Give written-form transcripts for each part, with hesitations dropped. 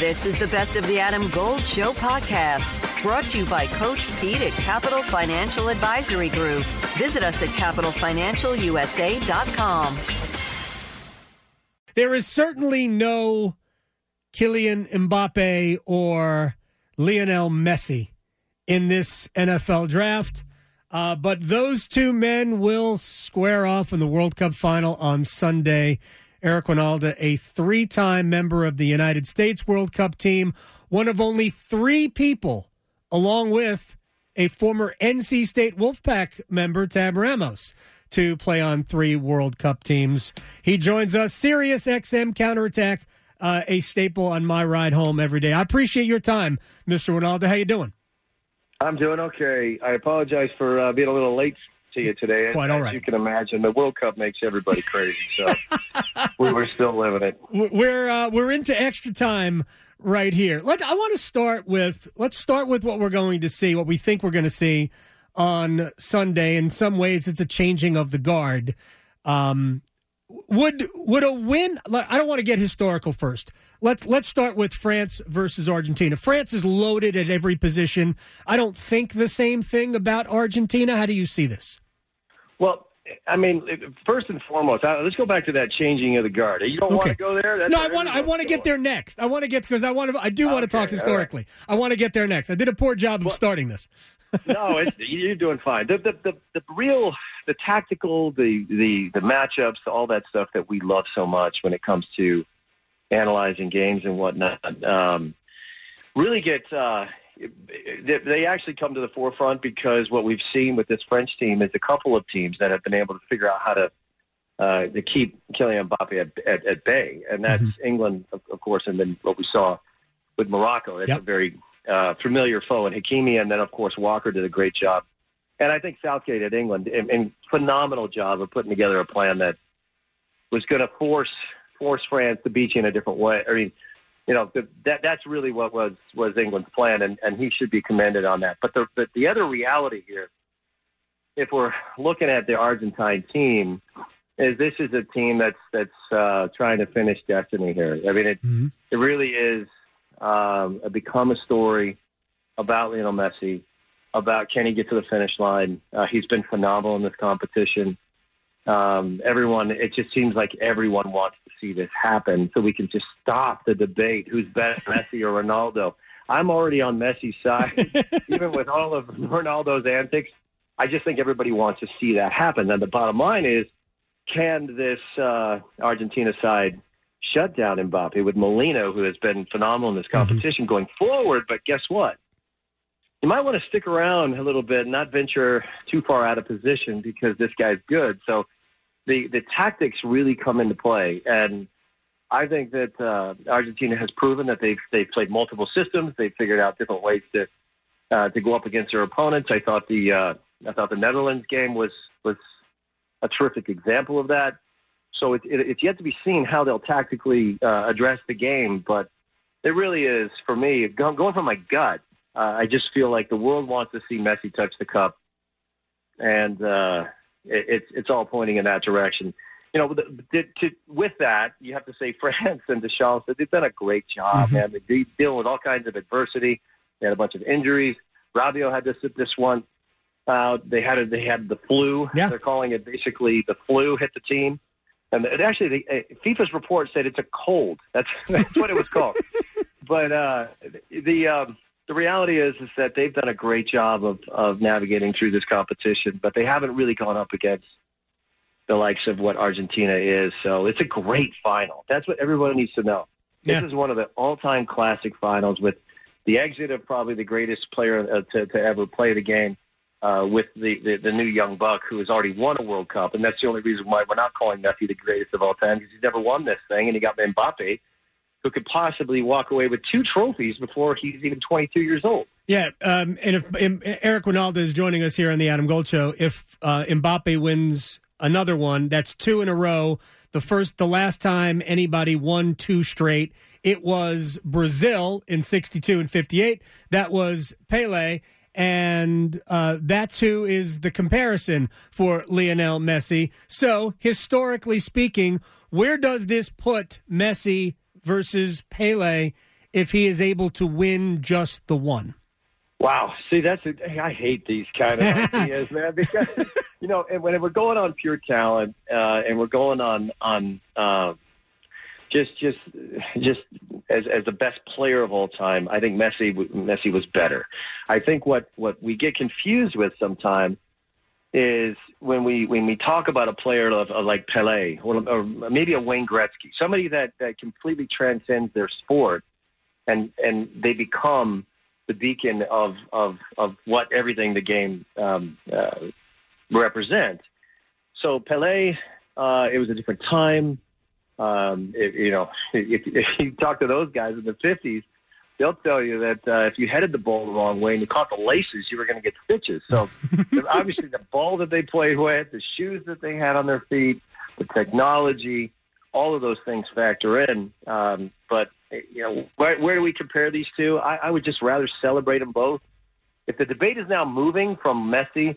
This is the Best of the Adam Gold Show podcast, brought to you by Coach Pete at Capital Financial Advisory Group. Visit us at capitalfinancialusa.com. There is certainly no Kylian Mbappe or Lionel Messi in this NFL draft, but those two men will square off in the World Cup final on Sunday. Eric Wynalda, a three-time member of the United States World Cup team, one of only three people, along with a former NC State Wolfpack member, Tab Ramos, to play on three World Cup teams. He joins us, SiriusXM Counterattack, a staple on my ride home every day. I appreciate your time, Mr. Wynalda. How you doing? I'm doing okay. I apologize for being a little late to you today. Quite all right. As you can imagine, the World Cup makes everybody crazy, so we're still living it. We're into extra time right here. Let's start with what we're going to see, what we think we're going to see on Sunday. In some ways, it's a changing of the guard. Would a win? I don't want to get historical first. Let's start with France versus Argentina. France is loaded at every position. I don't think the same thing about Argentina. How do you see this? Well, I mean, first and foremost, let's go back to that changing of the guard. You don't want to go there? I want to get there next. I do want to talk historically. Right. I want to get there next. I did a poor job of starting this. No, you're doing fine. The tactical, the matchups, all that stuff that we love so much when it comes to analyzing games and whatnot, really they actually come to the forefront, because what we've seen with this French team is a couple of teams that have been able to figure out how to keep Kylian Mbappe at bay, and that's England, of course, and then what we saw with Morocco. It's a very familiar foe in Hakimi, and then, of course, Walker did a great job. And I think Southgate at England, and phenomenal job of putting together a plan that was going to force France to beat you in a different way. I mean, you know, that's really what was England's plan, and he should be commended on that. But the other reality here, if we're looking at the Argentine team, is this is a team that's trying to finish destiny here. I mean, it really is become a story about Lionel Messi, about can he get to the finish line. He's been phenomenal in this competition. It just seems like everyone wants to see this happen, so we can just stop the debate: who's better, Messi or Ronaldo? I'm already on Messi's side, even with all of Ronaldo's antics. I just think everybody wants to see that happen. And the bottom line is, can this Argentina side shut down Mbappe with Molino, who has been phenomenal in this competition going forward? But guess what? You might want to stick around a little bit and not venture too far out of position, because this guy's good. So the tactics really come into play. And I think that Argentina has proven that they've played multiple systems. They've figured out different ways to go up against their opponents. I thought the Netherlands game was a terrific example of that. So it's yet to be seen how they'll tactically address the game. But it really is, for me, going from my gut, I just feel like the world wants to see Messi touch the cup, and it's all pointing in that direction. You know, with that, you have to say France and Deschamps, they've done a great job, man. They deal with all kinds of adversity. They had a bunch of injuries. Rabiot had this one. They had the flu. Yeah. They're calling it basically the flu hit the team. And actually, FIFA's report said it's a cold. That's what it was called. But the reality is that they've done a great job of navigating through this competition, but they haven't really gone up against the likes of what Argentina is. So it's a great final. That's what everyone needs to know. Yeah. This is one of the all-time classic finals, with the exit of probably the greatest player to ever play the game, with the new young buck who has already won a World Cup. And that's the only reason why we're not calling Messi the greatest of all time, because he's never won this thing, and he got Mbappe, who could possibly walk away with two trophies before he's even 22 years old. Yeah, and if Eric Wynalda is joining us here on the Adam Gold Show, if Mbappe wins another one, that's two in a row. The last time anybody won two straight, it was Brazil in 62 and 58. That was Pele, and that's who is the comparison for Lionel Messi. So, historically speaking, where does this put Messi versus Pele if he is able to win just the one? Wow. See, I hate these kind of ideas, man, because, you know, and when we're going on pure talent and we're going on just as the best player of all time, I think Messi was better. I think what we get confused with sometimes is when we talk about a player of like Pele or maybe a Wayne Gretzky, somebody that completely transcends their sport and they become the beacon of what everything the game represents. So Pele, it was a different time. If you talk to those guys in the 50s, they'll tell you that if you headed the ball the wrong way and you caught the laces, you were going to get stitches. So obviously the ball that they played with, the shoes that they had on their feet, the technology, all of those things factor in. But, you know, where do we compare these two? I would just rather celebrate them both. If the debate is now moving from Messi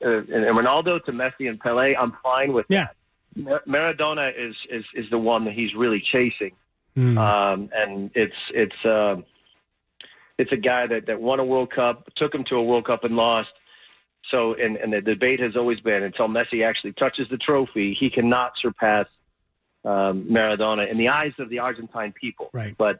and Ronaldo to Messi and Pelé, I'm fine with that. Maradona is the one that he's really chasing, and it's a guy that won a World Cup, took him to a World Cup and lost. So, and the debate has always been until Messi actually touches the trophy, he cannot surpass Maradona in the eyes of the Argentine people. Right. But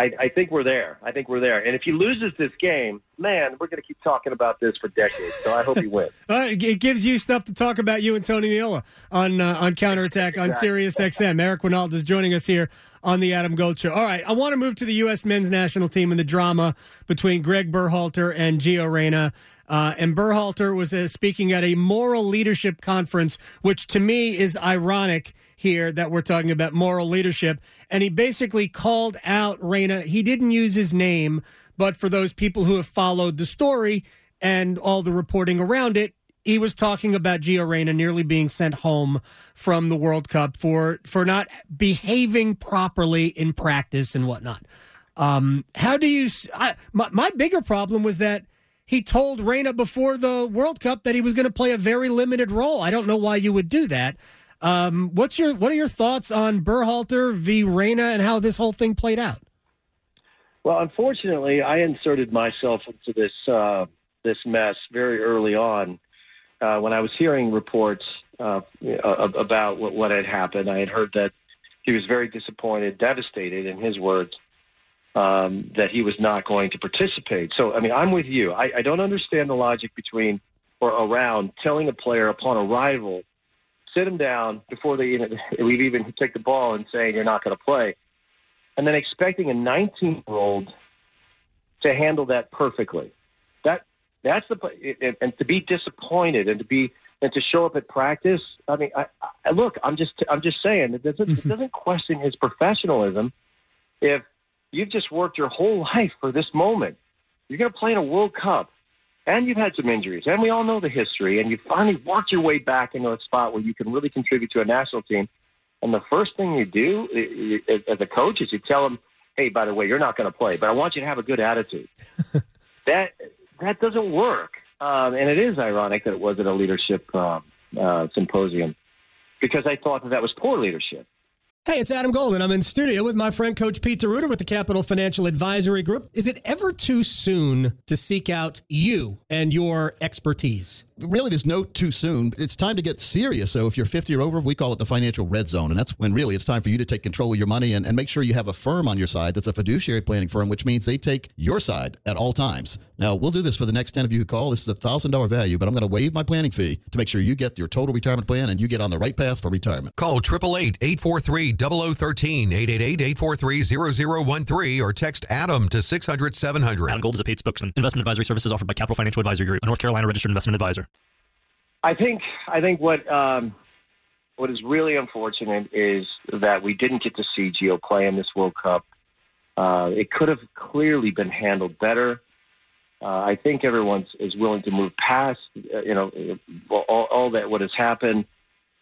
I think we're there. And if he loses this game, man, we're going to keep talking about this for decades. So I hope he wins. It gives you stuff to talk about, you and Tony Miola on Counterattack on SiriusXM. Eric Wynalda is joining us here on the Adam Gold Show. All right, I want to move to the U.S. men's national team and the drama between Greg Berhalter and Gio Reyna. And Berhalter was speaking at a moral leadership conference, which to me is ironic here that we're talking about moral leadership. And he basically called out Reyna. He didn't use his name, but for those people who have followed the story and all the reporting around it, he was talking about Gio Reyna nearly being sent home from the World Cup for not behaving properly in practice and whatnot. My bigger problem was that he told Reyna before the World Cup that he was going to play a very limited role. I don't know why you would do that. What are your thoughts on Berhalter v. Reyna and how this whole thing played out? Well, unfortunately, I inserted myself into this this mess very early on when I was hearing reports about what had happened. I had heard that he was very disappointed, devastated, in his words. That he was not going to participate. So, I mean, I'm with you. I don't understand the logic between or around telling a player upon arrival, sit him down before we've even take the ball and saying you're not going to play, and then expecting a 19-year-old to handle that perfectly. That's and to be disappointed and to show up at practice. I mean, look, I'm just saying it doesn't question his professionalism if. You've just worked your whole life for this moment. You're going to play in a World Cup, and you've had some injuries, and we all know the history, and you finally worked your way back into a spot where you can really contribute to a national team. And the first thing you do as a coach is you tell them, hey, by the way, you're not going to play, but I want you to have a good attitude. That doesn't work. And it is ironic that it wasn't a leadership symposium because I thought that was poor leadership. Hey, it's Adam Golden. I'm in studio with my friend, Coach Pete DeRuiter with the Capital Financial Advisory Group. Is it ever too soon to seek out you and your expertise? Really, there's no too soon. It's time to get serious. So if you're 50 or over, we call it the financial red zone. And that's when really it's time for you to take control of your money and make sure you have a firm on your side that's a fiduciary planning firm, which means they take your side at all times. Now, we'll do this for the next 10 of you who call. This is a $1,000 value, but I'm going to waive my planning fee to make sure you get your total retirement plan and you get on the right path for retirement. Call 888-843-0013, 888-843-0013, or text ADAM to 600-700. Adam Gold is a paid spokesman. Investment advisory services offered by Capital Financial Advisory Group, a North Carolina registered investment advisor. I think what is really unfortunate is that we didn't get to see Gio play in this World Cup. It could have clearly been handled better. I think everyone is willing to move past, all that what has happened.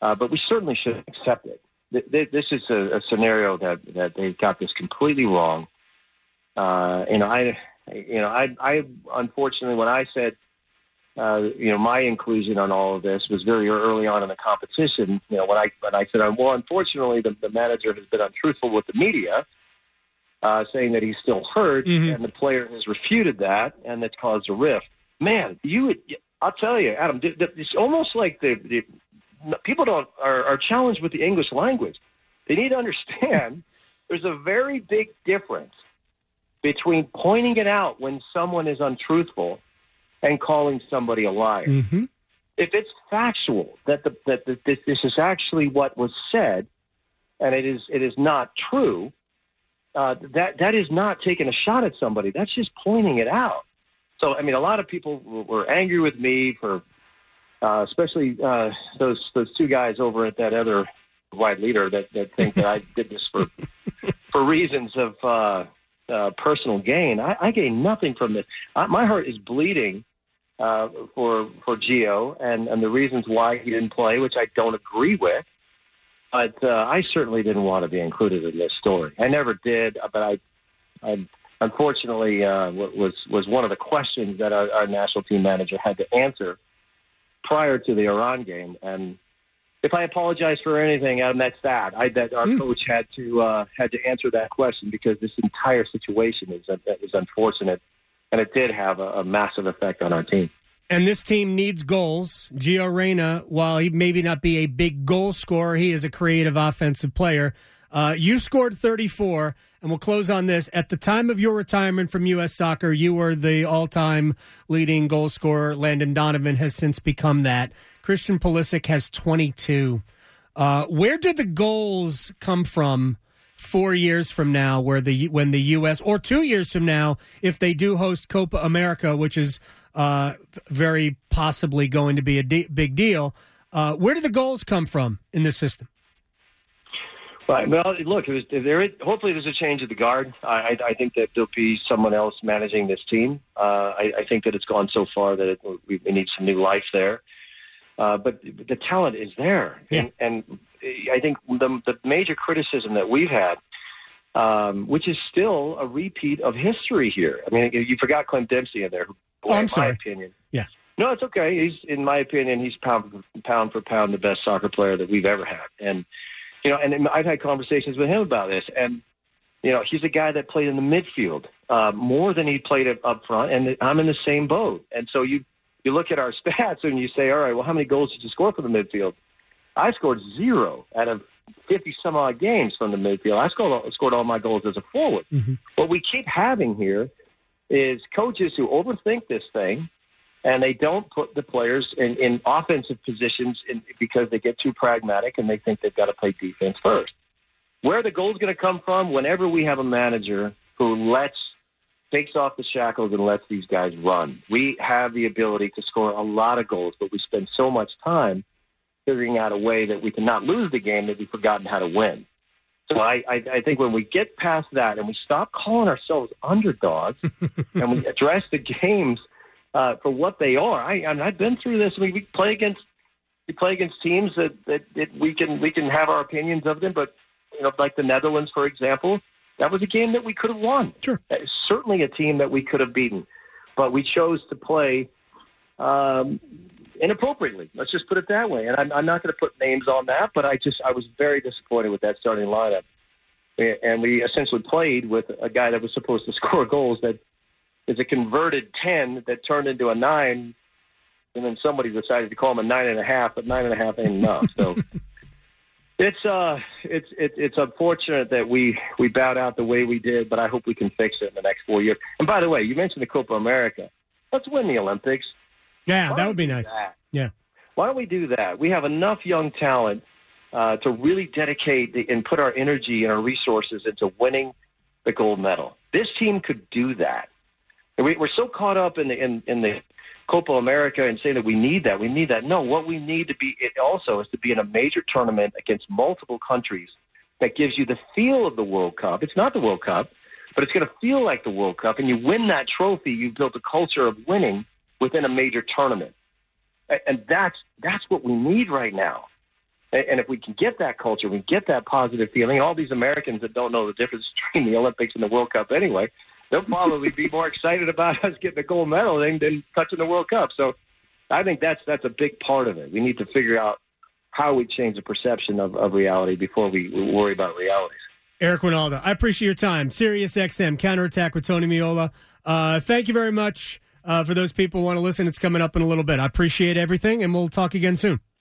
But we certainly should accept it. This is a scenario that they got this completely wrong. I unfortunately when I said. My inclusion on all of this was very early on in the competition. When I said, well, unfortunately, the manager has been untruthful with the media, saying that he's still hurt, and the player has refuted that, and that's caused a rift. Man, I'll tell you, Adam, it's almost like the people are challenged with the English language. They need to understand there's a very big difference between pointing it out when someone is untruthful and calling somebody a liar. Mm-hmm. If it's factual that this is actually what was said, and it is not true, that is not taking a shot at somebody. That's just pointing it out. So, I mean, a lot of people were angry with me for, especially those two guys over at that other wide leader that think that I did this for reasons of personal gain. I gain nothing from this. My heart is bleeding for Gio and the reasons why he didn't play, which I don't agree with. But I certainly didn't want to be included in this story. I never did, but I unfortunately was one of the questions that our national team manager had to answer prior to the Iran game. And if I apologize for anything, Adam, that's that. Our coach had to answer that question because this entire situation is unfortunate, and it did have a massive effect on our team. And this team needs goals. Gio Reyna, while he maybe not be a big goal scorer, he is a creative offensive player. You scored 34, and we'll close on this. At the time of your retirement from U.S. soccer, you were the all-time leading goal scorer. Landon Donovan has since become that. Christian Pulisic has 22. Where did the goals come from 4 years from now, when the U.S., or 2 years from now, if they do host Copa America, which is very possibly going to be a big deal. Where do the goals come from in this system? Right. Well, look, hopefully there's a change of the guard. I think that there'll be someone else managing this team. I think that it's gone so far that we need some new life there. But the talent is there. Yeah. And I think the major criticism that we've had, which is still a repeat of history here. I mean, you forgot Clint Dempsey in there, my opinion. Yeah. No, it's okay. In my opinion, he's pound for pound the best soccer player that we've ever had. And, you know, and I've had conversations with him about this. And, you know, he's a guy that played in the midfield more than he played up front. And I'm in the same boat. And so you look at our stats and you say, all right, well, how many goals did you score for the midfield? I scored 0 out of 50-some-odd games from the midfield. I scored all my goals as a forward. Mm-hmm. What we keep having here is coaches who overthink this thing, and they don't put the players in offensive positions because they get too pragmatic and they think they've got to play defense first. Where the goal's going to come from? Whenever we have a manager who takes off the shackles and lets these guys run. We have the ability to score a lot of goals, but we spend so much time figuring out a way that we cannot lose the game that we've forgotten how to win. So I think when we get past that and we stop calling ourselves underdogs and we address the games for what they are, I've been through this. I mean, we play against teams that we can have our opinions of them, but you know, like the Netherlands, for example, that was a game that we could have won. Sure, that is certainly a team that we could have beaten, but we chose to play inappropriately. Let's just put it that way. And I'm not going to put names on that, but I was very disappointed with that starting lineup. And we essentially played with a guy that was supposed to score goals that is a converted 10 that turned into a 9, and then somebody decided to call him a 9.5, but 9.5 ain't enough. So it's unfortunate that we bowed out the way we did, but I hope we can fix it in the next 4 years. And by the way, you mentioned the Copa America. Let's win the Olympics. Yeah, that would be nice. Yeah. Why don't we do that? We have enough young talent to really dedicate and put our energy and our resources into winning the gold medal. This team could do that. And we're so caught up in the Copa America and saying that we need that. We need that. No, what we need is to be in a major tournament against multiple countries that gives you the feel of the World Cup. It's not the World Cup, but it's going to feel like the World Cup. And you win that trophy, you built a culture of winning within a major tournament. And that's what we need right now. And if we can get that culture, we get that positive feeling, all these Americans that don't know the difference between the Olympics and the World Cup anyway, they'll probably be more excited about us getting a gold medal than touching the World Cup. So I think that's a big part of it. We need to figure out how we change the perception of reality before we worry about realities. Eric Wynalda, I appreciate your time. SiriusXM Counterattack with Tony Miola. Thank you very much. For those people who want to listen, it's coming up in a little bit. I appreciate everything, and we'll talk again soon.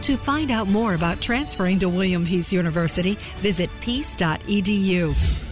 To find out more about transferring to William Peace University, visit peace.edu.